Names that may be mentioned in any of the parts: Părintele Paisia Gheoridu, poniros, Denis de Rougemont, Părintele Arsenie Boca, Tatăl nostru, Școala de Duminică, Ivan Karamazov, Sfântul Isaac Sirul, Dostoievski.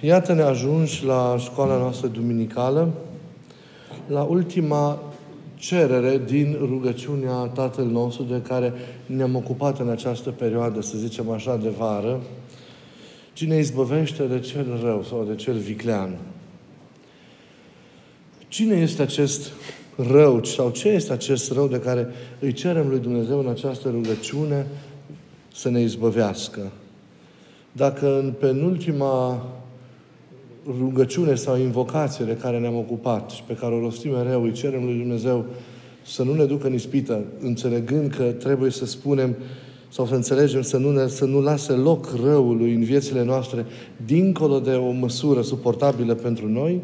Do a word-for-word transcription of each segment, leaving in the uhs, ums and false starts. Iată-ne ajungi la școala noastră duminicală, la ultima cerere din rugăciunea Tatăl nostru de care ne-am ocupat în această perioadă, să zicem așa, de vară. Cine izbăvește de cel rău sau de cel viclean? Cine este acest rău sau ce este acest rău de care îi cerem lui Dumnezeu în această rugăciune să ne izbăvească? Dacă în penultima rugăciune sau invocație de care ne-am ocupat și pe care o rostim mereu, îi cerem lui Dumnezeu să nu ne ducă în ispită, înțelegând că trebuie să spunem sau să înțelegem să nu, ne, să nu lase loc răului în viețile noastre dincolo de o măsură suportabilă pentru noi,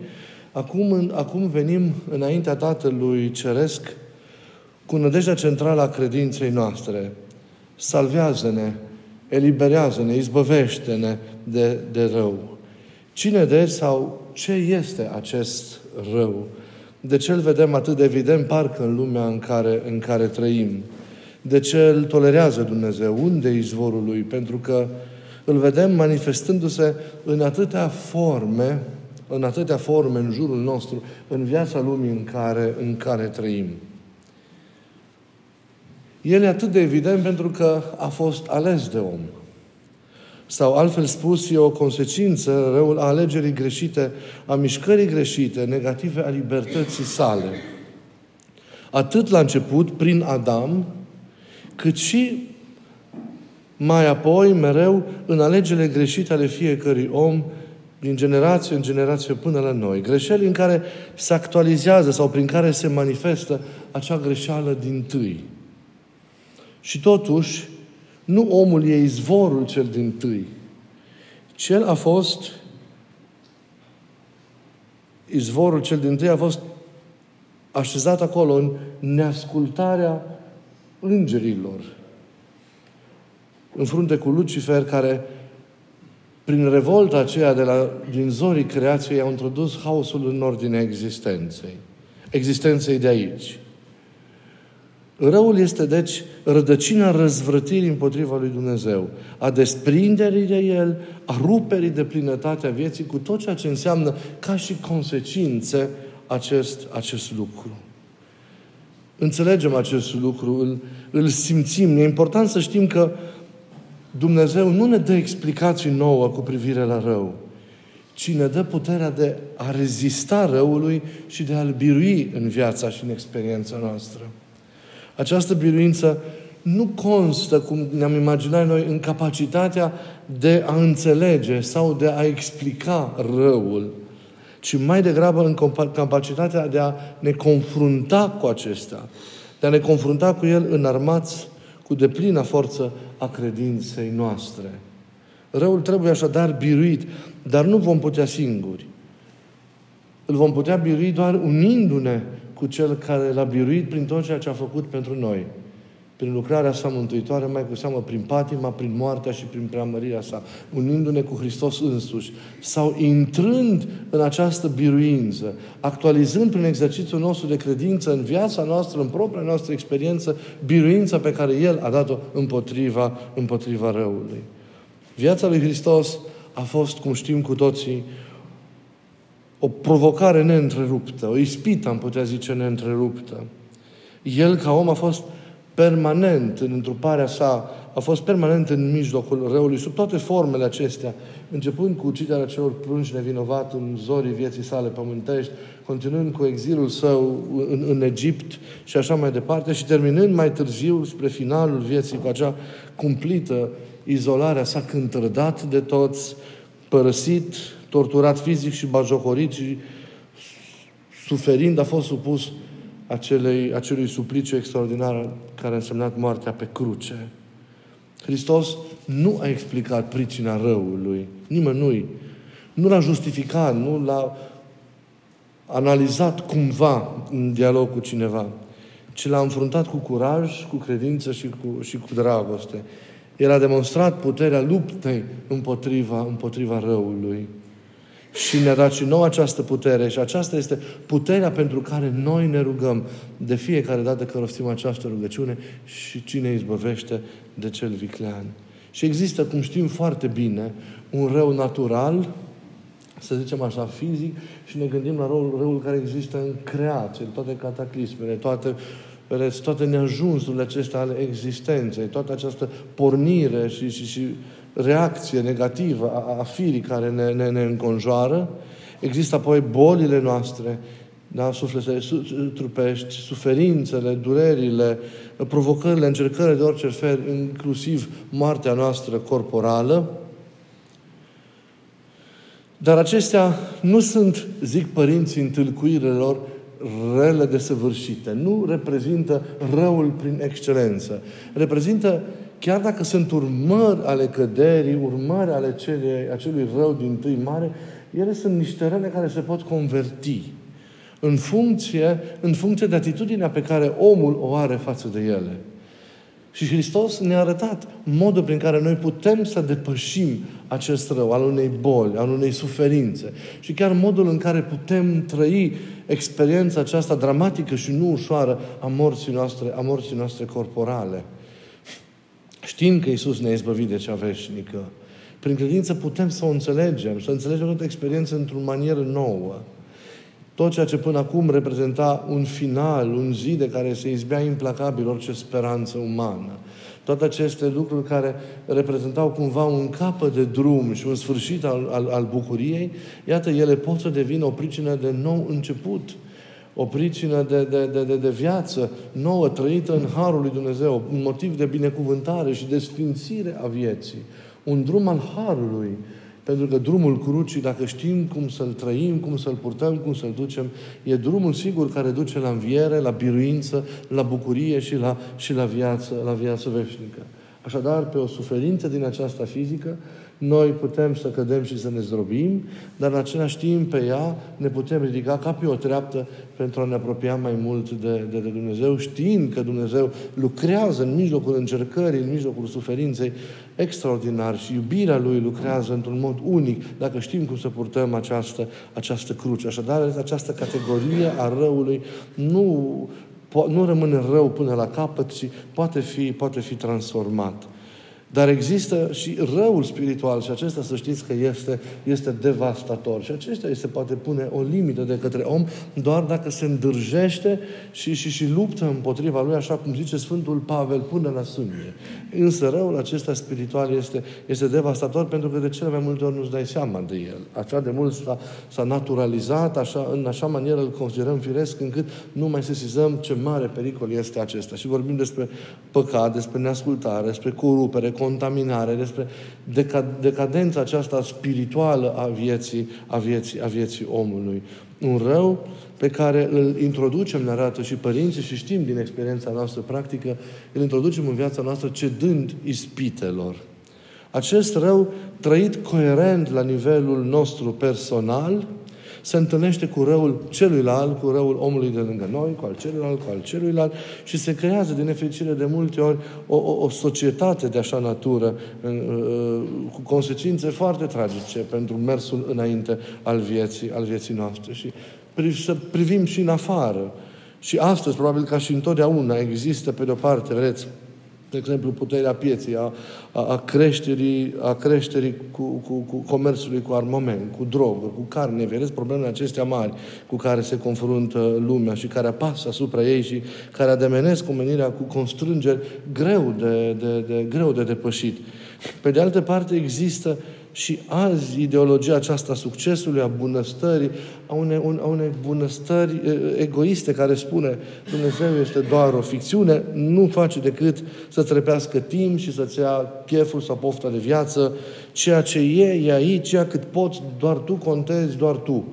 acum, în, acum venim înaintea Tatălui Ceresc cu nădejdea centrală a credinței noastre. Salvează-ne, eliberează-ne, izbăvește-ne de, de rău. Cine de sau ce este acest rău? De ce îl vedem atât de evident parcă în lumea în care, în care trăim? De ce îl tolerează Dumnezeu? Unde e izvorul lui? Pentru că îl vedem manifestându-se în atâtea forme, în atâtea forme în jurul nostru, în viața lumii în care, în care trăim. El e atât de evident pentru că a fost ales de om. Sau, altfel spus, e o consecință, răul, a alegerii greșite, a mișcării greșite, negative a libertății sale. Atât la început, prin Adam, cât și mai apoi, mereu, în alegerile greșite ale fiecărui om, din generație în generație până la noi. Greșeli în care se actualizează sau prin care se manifestă acea greșeală dintâi. Și totuși, nu omul e izvorul cel dintâi. Cel a fost izvorul cel dintâi a fost așezat acolo în neascultarea îngerilor. În frunte cu Lucifer, care prin revolta aceea de la, din zorii creației a introdus haosul în ordinea existenței. Existenței de aici. Răul este, deci, rădăcina răzvrătirii împotriva lui Dumnezeu, a desprinderii de El, a ruperii de plinătatea vieții cu tot ceea ce înseamnă ca și consecințe acest, acest lucru. Înțelegem acest lucru, îl, îl simțim. E important să știm că Dumnezeu nu ne dă explicații nouă cu privire la rău, ci ne dă puterea de a rezista răului și de a-l birui în viața și în experiența noastră. Această biruință nu constă, cum ne-am imaginat noi, în capacitatea de a înțelege sau de a explica răul, ci mai degrabă în capacitatea de a ne confrunta cu acesta, de a ne confrunta cu el înarmați cu deplina forță a credinței noastre. Răul trebuie așadar biruit, dar nu vom putea singuri. Îl vom putea birui doar unindu-ne cu Cel care l-a biruit prin tot ceea ce a făcut pentru noi. Prin lucrarea Sa mântuitoare, mai cu seamă prin patima, prin moartea și prin preamărirea Sa, unindu-ne cu Hristos însuși, sau intrând în această biruință, actualizând prin exercițiul nostru de credință în viața noastră, în propria noastră experiență, biruința pe care El a dat-o împotriva, împotriva răului. Viața lui Hristos a fost, cum știm cu toții, o provocare neîntreruptă, o ispită, am putea zice, neîntreruptă. El, ca om, a fost permanent în întruparea sa, a fost permanent în mijlocul răului, sub toate formele acestea, începând cu uciderea celor prunși nevinovat în zorii vieții sale pământești, continuând cu exilul său în, în Egipt și așa mai departe, și terminând mai târziu, spre finalul vieții, cu acea cumplită izolare a sa, când trădat de toți, părăsit, torturat fizic și bajocorit și suferind, a fost supus acelei, acelui supliciu extraordinar care a însemnat moartea pe cruce. Hristos nu a explicat pricina răului, nimănui. Nu l-a justificat, nu l-a analizat cumva în dialog cu cineva, ci l-a înfruntat cu curaj, cu credință și cu, și cu dragoste. El a demonstrat puterea luptei împotriva, împotriva răului. Și ne-a dat și nouă această putere. Și aceasta este puterea pentru care noi ne rugăm de fiecare dată când rostim această rugăciune și cine izbăvește de cel viclean. Și există, cum știm foarte bine, un rău natural, să zicem așa, fizic și ne gândim la răul, răul care există în creație, toate cataclismele, toate, toate neajunsurile acestea ale existenței, toată această pornire și, și, și reacție negativă a, a firii care ne, ne, ne înconjoară. Există apoi bolile noastre, da, sufletele trupești, suferințele, durerile, provocările, încercările de orice fel, inclusiv moartea noastră corporală. Dar acestea nu sunt, zic părinții, întâlcuirile lor rele desăvârșite. Nu reprezintă răul prin excelență. Reprezintă, chiar dacă sunt urmări ale căderii, urmări ale celei, acelui rău din tâi mare, ele sunt niște rele care se pot converti în funcție, în funcție de atitudinea pe care omul o are față de ele. Și Hristos ne-a arătat modul prin care noi putem să depășim acest rău, al unei boli, al unei suferințe. Și chiar modul în care putem trăi experiența aceasta dramatică și nu ușoară a morții noastre, a morții noastre corporale. Știm că Iisus ne-a izbăvit de cea veșnică. Prin credință putem să o înțelegem, să înțelegem toată experiența într-o manieră nouă. Tot ceea ce până acum reprezenta un final, un zid de care se izbea implacabil orice speranță umană. Toate aceste lucruri care reprezentau cumva un capăt de drum și un sfârșit al, al, al bucuriei, iată, ele pot să devină o pricină de nou început, o pricină de, de, de, de, de viață nouă, trăită în Harul lui Dumnezeu, un motiv de binecuvântare și de sfințire a vieții, un drum al Harului. Pentru că drumul crucii, dacă știm cum să-l trăim, cum să-l purtăm, cum să-l ducem, e drumul sigur care duce la înviere, la biruință, la bucurie și la, și la, viață, la viață veșnică. Așadar, pe o suferință din aceasta fizică, noi putem să cădem și să ne zdrobim, dar în același timp pe ea ne putem ridica ca pe o treaptă pentru a ne apropia mai mult de, de, de Dumnezeu, știind că Dumnezeu lucrează în mijlocul încercării, în mijlocul suferinței extraordinar și iubirea Lui lucrează într-un mod unic dacă știm cum să purtăm această, această cruce. Așadar, această categorie a răului nu, nu rămâne rău până la capăt, ci poate fi, poate fi transformat. Dar există și răul spiritual și acesta, să știți că este, este devastator. Și acesta se poate pune o limită de către om doar dacă se îndârjește și, și, și luptă împotriva lui, așa cum zice Sfântul Pavel, până la sânge. Însă răul acesta spiritual este, este devastator pentru că de cele mai multe ori nu-ți dai seama de el. Așa de mult s-a, s-a naturalizat, așa, în așa manieră îl considerăm firesc, încât nu mai sesizăm ce mare pericol este acesta. Și vorbim despre păcat, despre neascultare, despre corupere, contaminare, despre decad- decadența aceasta spirituală a vieții, a vieții, a vieții omului. Un rău pe care îl introducem, ne arată și părinții și știm din experiența noastră practică, îl introducem în viața noastră cedând ispitelor. Acest rău, trăit coerent la nivelul nostru personal, se întâlnește cu răul celuilalt, cu răul omului de lângă noi, cu al celuilalt, cu al celuilalt și se creează, din nefericire, de multe ori o, o, o societate de așa natură cu consecințe foarte tragice pentru mersul înainte al vieții, al vieții noastre. Și să privim și în afară. Și astăzi, probabil ca și întotdeauna, există, pe de-o parte, vedeți, de exemplu, puterea pieței, a, a, a creșterii, a creșterii cu, cu, cu comerțului, cu armament, cu droguri, cu carne. Vedeți problemele acestea mari cu care se confruntă lumea și care apasă asupra ei și care ademenesc omenirea cu constrângeri greu de, de, de, greu de depășit. Pe de altă parte, există și azi ideologia aceasta a succesului, a bunăstării, a unei, a unei bunăstări egoiste care spune Dumnezeu este doar o ficțiune, nu face decât să-ți repească timp și să-ți ia cheful sau pofta de viață, ceea ce e, e aici, ceea cât poți, doar tu contezi, doar tu.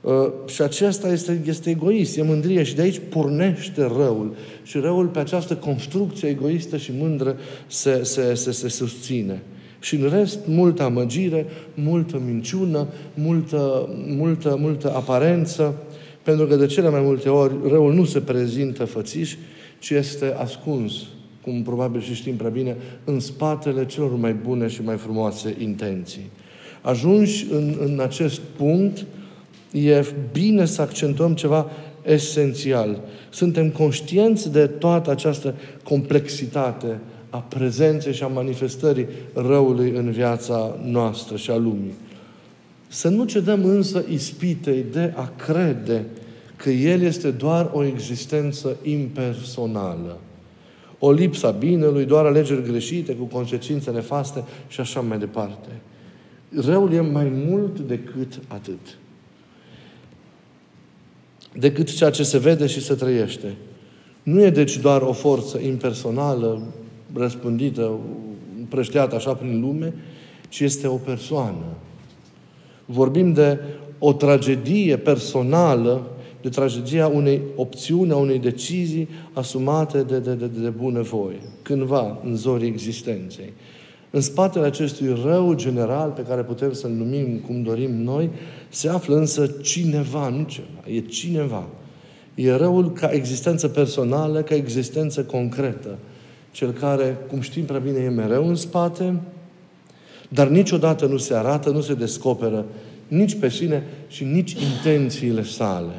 Uh, și acesta este, este egoist, e mândrie și de aici pornește răul. Și răul pe această construcție egoistă și mândră se, se, se, se susține. Și în rest, multă amăgire, multă minciună, multă, multă, multă aparență, pentru că de cele mai multe ori răul nu se prezintă fățiș, ci este ascuns, cum probabil și știm prea bine, în spatele celor mai bune și mai frumoase intenții. Ajunși în, în acest punct, e bine să accentuăm ceva esențial. Suntem conștienți de toată această complexitate a prezenței și a manifestării răului în viața noastră și a lumii. Să nu cedăm însă ispitei de a crede că El este doar o existență impersonală, o lipsă a binelui, doar alegeri greșite cu consecințe nefaste și așa mai departe. Răul e mai mult decât atât. Decât ceea ce se vede și se trăiește. Nu e deci doar o forță impersonală, răspândită, împrăștiată așa prin lume, ci este o persoană. Vorbim de o tragedie personală, de tragedia unei opțiuni, a unei decizii asumate de, de, de, de bunăvoie, cândva în zorii existenței. În spatele acestui rău general, pe care putem să-l numim cum dorim noi, se află însă cineva, nu ceva, e cineva. E răul ca existență personală, ca existență concretă. Cel care, cum știm prea bine, e mereu în spate, dar niciodată nu se arată, nu se descoperă nici pe sine și nici intențiile sale.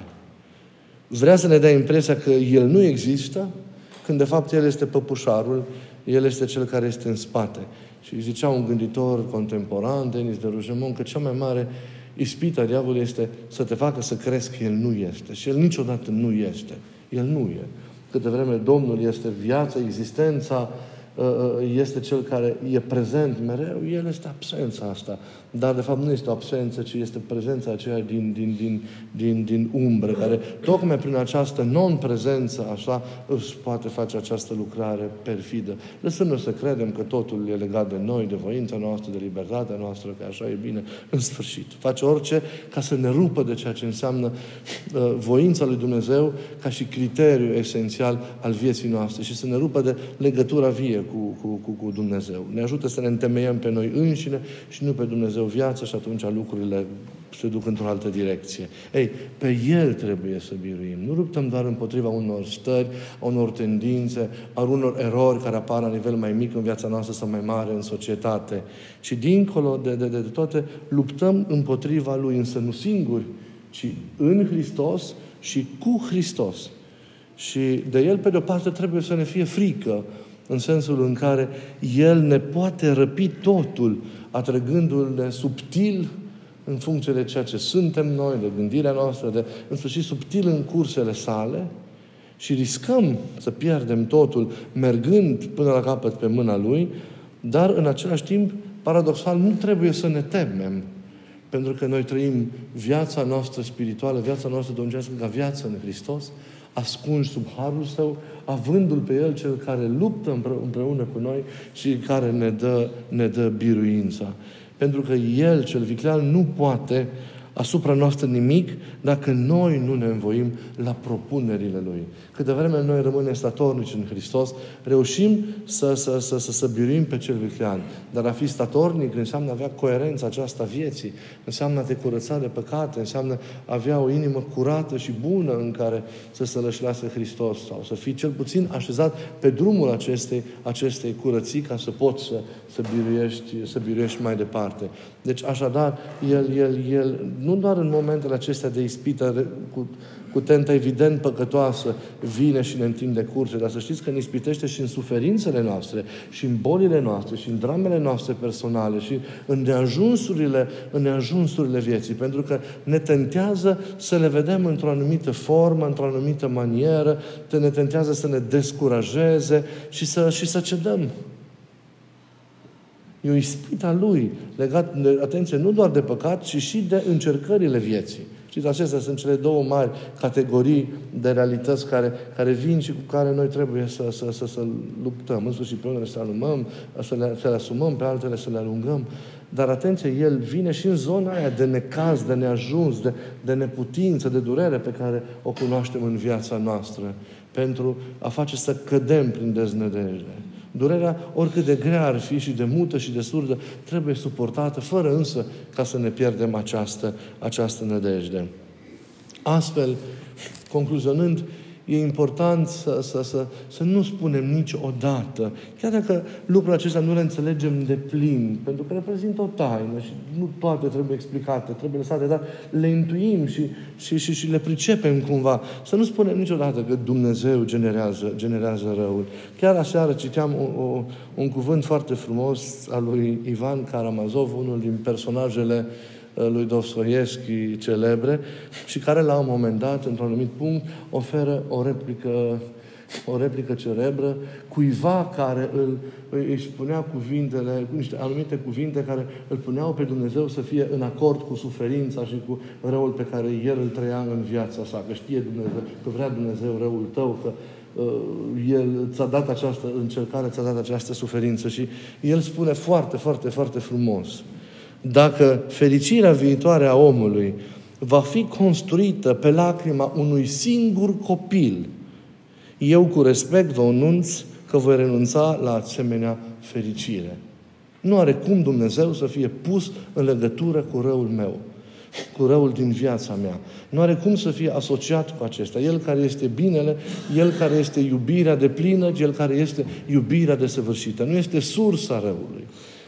Vrea să ne dea impresia că El nu există, când de fapt El este păpușarul, El este Cel care este în spate. Și zicea un gânditor contemporan, Denis de Rougemont, că cea mai mare ispită a diavolului este să te facă să crezi că El nu este. Și El niciodată nu este. El nu e. Câte vreme Domnul este viața, existența, este Cel care e prezent mereu, El este absența asta. Dar, de fapt, nu este o absență, ci este prezența aceea din, din, din, din, din umbră, care tocmai prin această non-prezență, așa, își poate face această lucrare perfidă. Lăsându-ne să credem că totul e legat de noi, de voința noastră, de libertatea noastră, că așa e bine, în sfârșit. Face orice ca să ne rupă de ceea ce înseamnă voința lui Dumnezeu ca și criteriu esențial al vieții noastre și să ne rupă de legătura vie Cu, cu, cu Dumnezeu. Ne ajută să ne întemeiem pe noi înșine și nu pe Dumnezeu viața și atunci lucrurile se duc într-o altă direcție. Ei, pe El trebuie să biruim. Nu luptăm doar împotriva unor stări, a unor tendințe, a unor erori care apar la nivel mai mic în viața noastră sau mai mare în societate, ci dincolo de, de, de toate luptăm împotriva Lui, însă nu singuri, ci în Hristos și cu Hristos. Și de El, pe de-o parte, trebuie să ne fie frică, în sensul în care El ne poate răpi totul, atrăgându-ne subtil în funcție de ceea ce suntem noi, de gândirea noastră, de, în sfârșit, subtil în cursele sale și riscăm să pierdem totul mergând până la capăt pe mâna Lui, dar în același timp, paradoxal, nu trebuie să ne temem. Pentru că noi trăim viața noastră spirituală, viața noastră domnească ca viață în Hristos, ascunși sub harul Său, avându-L pe El, Cel care luptă împreună cu noi și care ne dă, ne dă biruința. Pentru că El, Cel viclean, nu poate asupra noastră nimic dacă noi nu ne învoim la propunerile Lui. Cât de vreme noi rămânem statornici în Hristos, reușim să, să, să, să, să biruim pe cel viclean. Dar a fi statornic înseamnă a avea coerența aceasta vieții, înseamnă a te curăța de păcate, înseamnă a avea o inimă curată și bună în care să se lășlească Hristos sau să fii cel puțin așezat pe drumul acestei, acestei curății ca să poți să, să, biruiești, să biruiești mai departe. Deci așadar, el, el, el nu doar în momentele acestea de ispită cu, cu tentă evident păcătoasă vine și ne întinde curse, dar să știți că ne ispitește și în suferințele noastre, și în bolile noastre, și în dramele noastre personale, și în neajunsurile, în neajunsurile vieții, pentru că ne tentează să le vedem într-o anumită formă, într-o anumită manieră, ne tentează să ne descurajeze și să, și să cedăm. E o ispită Lui, legat, atenție, nu doar de păcat, ci și de încercările vieții. Știți, acestea sunt cele două mari categorii de realități care, care vin și cu care noi trebuie să, să, să, să luptăm. În sfârșit, pe unele să, alumăm, să, le, să le asumăm, pe altele să le alungăm. Dar, atenție, El vine și în zona aia de necaz, de neajuns, de, de neputință, de durere pe care o cunoaștem în viața noastră pentru a face să cădem prin deznădejde. Durerea, oricât de grea ar fi și de mută și de surdă, trebuie suportată, fără însă ca să ne pierdem această, această nădejde. Astfel, concluzionând, e important să, să, să, să nu spunem niciodată, chiar dacă lucrul acesta nu le înțelegem de plin, pentru că reprezintă o taină și nu toate trebuie explicate, trebuie lăsate, dar le intuim și, și, și, și le pricepem cumva. Să nu spunem niciodată că Dumnezeu generează, generează răul. Chiar aseară citeam o, o, un cuvânt foarte frumos al lui Ivan Karamazov, unul din personajele lui Dostoievski celebre și care la un moment dat, într-un anumit punct, oferă o replică, o replică celebră cuiva care îl, îi spunea cuvintele, niște anumite cuvinte care îl puneau pe Dumnezeu să fie în acord cu suferința și cu răul pe care el îl trăia în viața sa. Că știe Dumnezeu, că vrea Dumnezeu răul tău, că El ți-a dat această încercare, ți-a dat această suferință. Și el spune foarte, foarte, foarte frumos: dacă fericirea viitoare a omului va fi construită pe lacrima unui singur copil, eu cu respect vă anunț că voi renunța la asemenea fericire. Nu are cum Dumnezeu să fie pus în legătură cu răul meu, cu răul din viața mea. Nu are cum să fie asociat cu acesta. El care este binele, El care este iubirea deplină, El care este iubirea desăvârșită. Nu este sursa răului.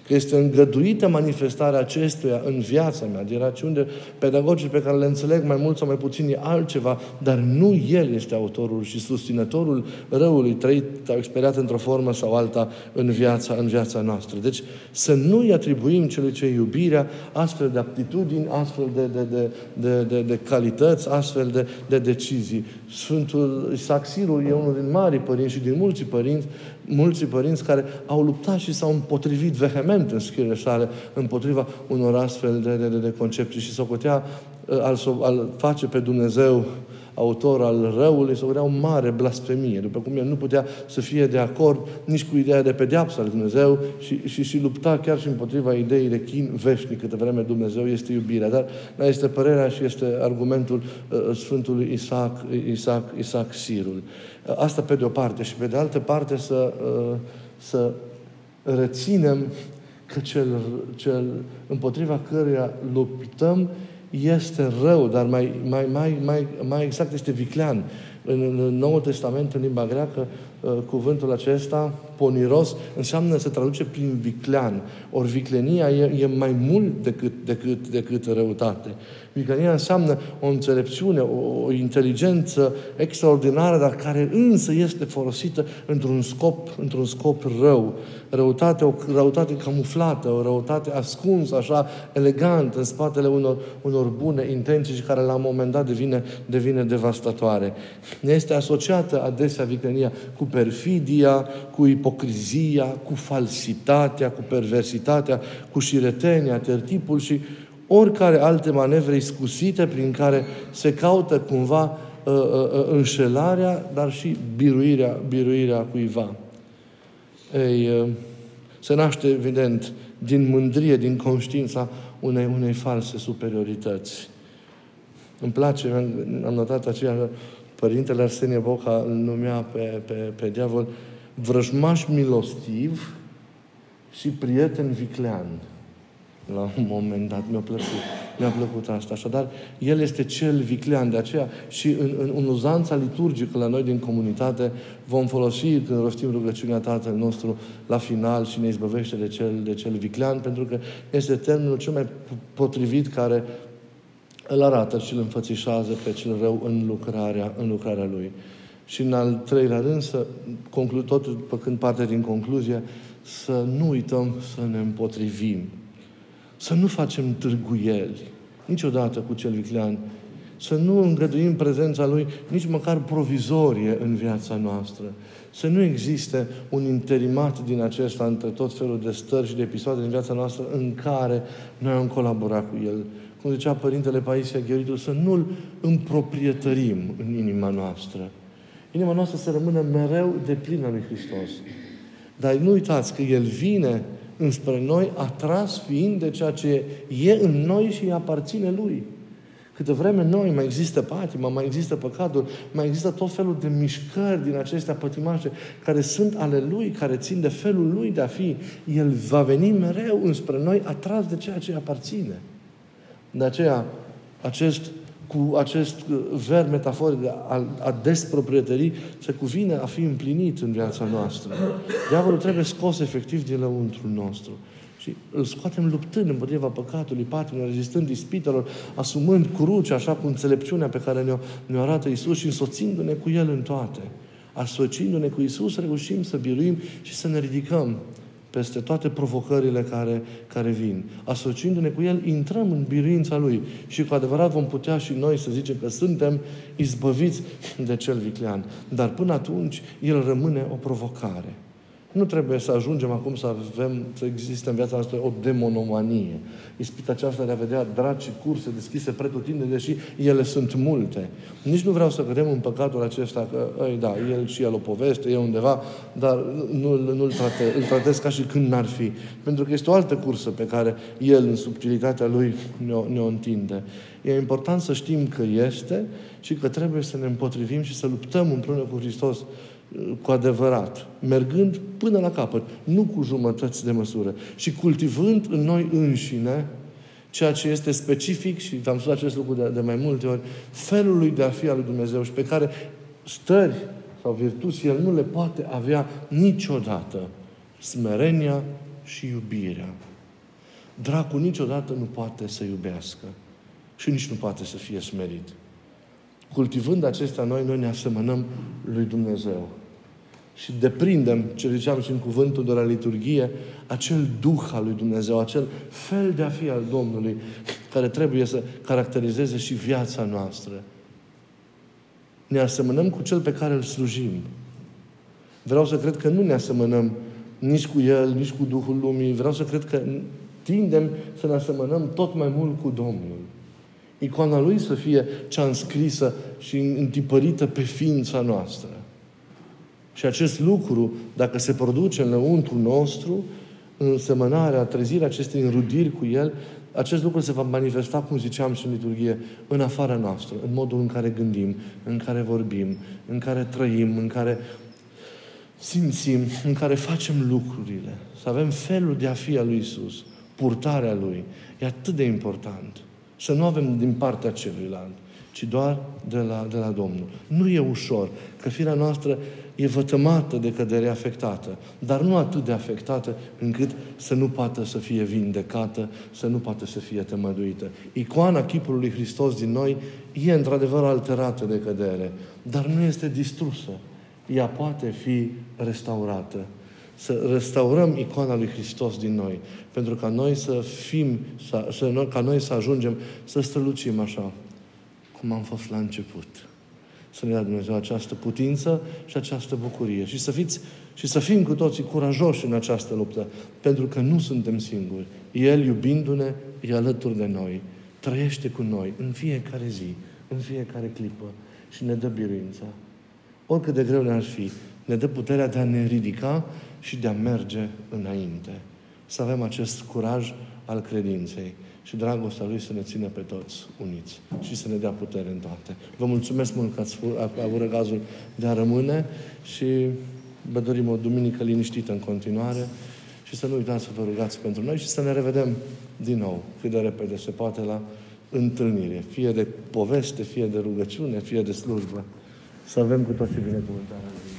Că este îngăduită manifestarea acestuia în viața mea. Din rațiune, pedagogii pe care le înțeleg mai mult sau mai puțin e altceva, dar nu El este autorul și susținătorul răului trăit, experiat într-o formă sau alta în viața, în viața noastră. Deci să nu-i atribuim celui ce iubirea astfel de aptitudini, astfel de, de, de, de, de, de calități, astfel de, de decizii. Sfântul Isaac Sirul e unul din marii părinți și din mulți părinți, mulți părinți care au luptat și s-au împotrivit vehement în scrierile sale împotriva unor astfel de, de, de concepții și socotea al, al face pe Dumnezeu autor al răului, socotea o mare blasfemie, după cum el nu putea să fie de acord nici cu ideea de pedeapsă al Dumnezeu și, și, și lupta chiar și împotriva ideii de chin veșnic, câtă vreme Dumnezeu este iubirea. Dar este părerea și este argumentul uh, Sfântului Isaac, Isaac, Isaac Sirul. Uh, asta pe de o parte și pe de altă parte să, uh, să reținem că cel, cel împotriva căruia luptăm este rău, dar mai, mai, mai, mai, mai exact este viclean. În Noul Testament, în limba greacă, cuvântul acesta, poniros, înseamnă, se traduce prin viclean. Ori viclenia e, e mai mult decât, decât, decât răutate. Viclenia înseamnă o înțelepciune, o, o inteligență extraordinară, dar care însă este folosită într-un scop, într-un scop rău. Răutate, o răutate camuflată, o răutate ascunsă, așa, elegant, în spatele unor, unor bune intenții și care la un moment dat devine, devine devastatoare. Ne este asociată adesea viclenia cu perfidia, cu ipocrizia, cu falsitatea, cu perversitatea, cu șiretenia, tertipul și oricare alte manevre iscusite prin care se caută cumva uh, uh, înșelarea, dar și biruirea, biruirea cuiva. Ei, uh, se naște, evident, din mândrie, din conștiința unei, unei false superiorități. Îmi place, am notat aceea, Părintele Arsenie Boca îl numea pe, pe, pe diavol vrăjmaș milostiv și prieten viclean. La un moment dat mi-a plăcut. Mi-a plăcut asta. Așadar, el este cel viclean. De aceea și în, în, în uzanța liturgică la noi din comunitate vom folosi, când rostim rugăciunea Tatăl nostru la final și ne izbăvește de cel, de cel viclean, pentru că este termenul cel mai potrivit care îl arată și îl înfățișează pe cel rău în lucrarea, în lucrarea lui. Și în al treilea rând, să conclu, tot făcând parte din concluzie, să nu uităm să ne împotrivim. Să nu facem târguieli niciodată cu cel viclean. Să nu îngăduim prezența lui nici măcar provizorie în viața noastră. Să nu existe un interimat din acesta între tot felul de stări și de episoade din viața noastră în care noi am colaborat cu el. Cum zicea Părintele Paisia Gheoridu, să nu-l împroprietărim în inima noastră. Inima noastră să rămână mereu deplină lui Hristos. Dar nu uitați că El vine înspre noi, atras fiind de ceea ce e în noi și îi aparține Lui. Câtă vreme noi mai există patima, mai există păcatul, mai există tot felul de mișcări din acestea pătimașe care sunt ale Lui, care țin de felul Lui de a fi, El va veni mereu înspre noi, atras de ceea ce îi aparține. De aceea, acest, cu acest verb metaforic a, a desproprietării se cuvine a fi împlinit în viața noastră. Diavolul trebuie scos efectiv din lăuntrul nostru. Și îl scoatem luptând împotriva păcatului, patimii, rezistând ispitelor, asumând crucea, așa cu înțelepciunea pe care ne-o, ne-o arată Iisus și însoțindu-ne cu El în toate. Asociindu-ne cu Iisus, reușim să biruim și să ne ridicăm peste toate provocările care, care vin. Asociindu-ne cu El, intrăm în biruința Lui și cu adevărat vom putea și noi să zicem că suntem izbăviți de cel viclean. Dar până atunci, El rămâne o provocare. Nu trebuie să ajungem acum să avem, să existe în viața noastră o demonomanie. Ispita aceasta de a vedea dragi și curse deschise pretutindeni, deși ele sunt multe. Nici nu vreau să credem în păcatul acesta că, ei, da, el și el o poveste, e undeva, dar nu, nu-l trate, îl tratez ca și când n-ar fi. Pentru că este o altă cursă pe care el, în subtilitatea lui, ne-o, ne-o întinde. E important să știm că este și că trebuie să ne împotrivim și să luptăm împreună cu Hristos cu adevărat, mergând până la capăt, nu cu jumătăți de măsură, și cultivând în noi înșine ceea ce este specific, și v-am spus acest lucru de, de mai multe ori, felului de a fi al lui Dumnezeu și pe care stări sau virtuți El nu le poate avea niciodată. Smerenia și iubirea. Dracul niciodată nu poate să iubească și nici nu poate să fie smerit. Cultivând acestea noi, noi ne asemănăm lui Dumnezeu. Și deprindem, ce ziceam și în cuvântul de la liturghie, acel duh al lui Dumnezeu, acel fel de a fi al Domnului, care trebuie să caracterizeze și viața noastră. Ne asemănăm cu Cel pe care îl slujim. Vreau să cred că nu ne asemănăm nici cu El, nici cu Duhul Lumii. Vreau să cred că tindem să ne asemănăm tot mai mult cu Domnul. Icoana Lui să fie cea înscrisă și întipărită pe ființa noastră. Și acest lucru, dacă se produce înăuntru nostru, în semănarea, trezirea acestei înrudiri cu El, acest lucru se va manifesta, cum ziceam și în liturghie, în afara noastră, în modul în care gândim, în care vorbim, în care trăim, în care simțim, în care facem lucrurile. Să avem felul de a fi al lui Iisus, purtarea Lui. E atât de important. Să nu avem din partea celuilalt, ci doar de la, de la Domnul. Nu e ușor, că firea noastră e vătămată de cădere afectată, dar nu atât de afectată încât să nu poată să fie vindecată, să nu poată să fie tămăduită. Icoana chipului lui Hristos din noi e într-adevăr alterată de cădere, dar nu este distrusă. Ea poate fi restaurată. Să restaurăm icoana lui Hristos din noi, pentru ca noi să fim, să, să, ca noi să ajungem să strălucim așa cum am fost la început. Să ne dea Dumnezeu această putință și această bucurie. Și să fiți, și să fim cu toții curajoși în această luptă, pentru că nu suntem singuri. El, iubindu-ne, e alături de noi. Trăiește cu noi în fiecare zi, în fiecare clipă și ne dă biruința. Oricât de greu ne-ar fi, ne dă puterea de a ne ridica și de a merge înainte. Să avem acest curaj al credinței și dragostea Lui să ne țină pe toți uniți și să ne dea putere în toate. Vă mulțumesc mult că ați avut răgazul de a rămâne și vă dorim o duminică liniștită în continuare și să nu uitați să vă rugați pentru noi și să ne revedem din nou cât de repede se poate la întâlnire. Fie de poveste, fie de rugăciune, fie de slujbă. Să avem cu toții binecuvântarea Lui.